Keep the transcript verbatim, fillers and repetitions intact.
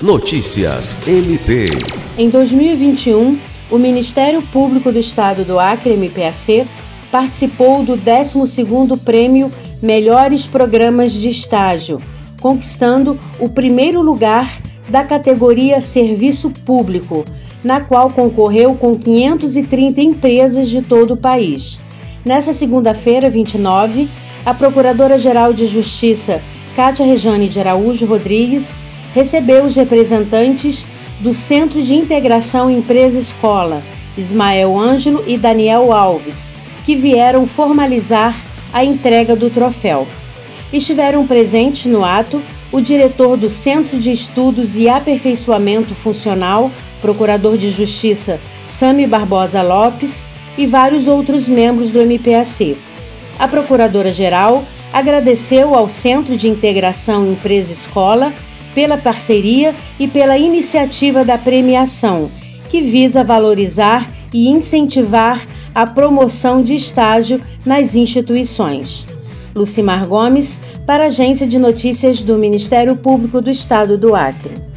Notícias M P. Em dois mil e vinte e um, o Ministério Público do Estado do Acre, M P A C, participou do décimo segundo Prêmio Melhores Programas de Estágio, conquistando o primeiro lugar da categoria Serviço Público, na qual concorreu com quinhentas e trinta empresas de todo o país. Nessa segunda-feira, vinte e nove, a Procuradora-Geral de Justiça, Kátia Rejane de Araújo Rodrigues, recebeu os representantes do Centro de Integração Empresa-Escola, Ismael Ângelo e Daniel Alves, que vieram formalizar a entrega do troféu. Estiveram presentes no ato o diretor do Centro de Estudos e Aperfeiçoamento Funcional, Procurador de Justiça Sami Barbosa Lopes, e vários outros membros do M P A C. A Procuradora-Geral agradeceu ao Centro de Integração Empresa-Escola pela parceria e pela iniciativa da premiação, que visa valorizar e incentivar a promoção de estágio nas instituições. Lucimar Gomes, para a Agência de Notícias do Ministério Público do Estado do Acre.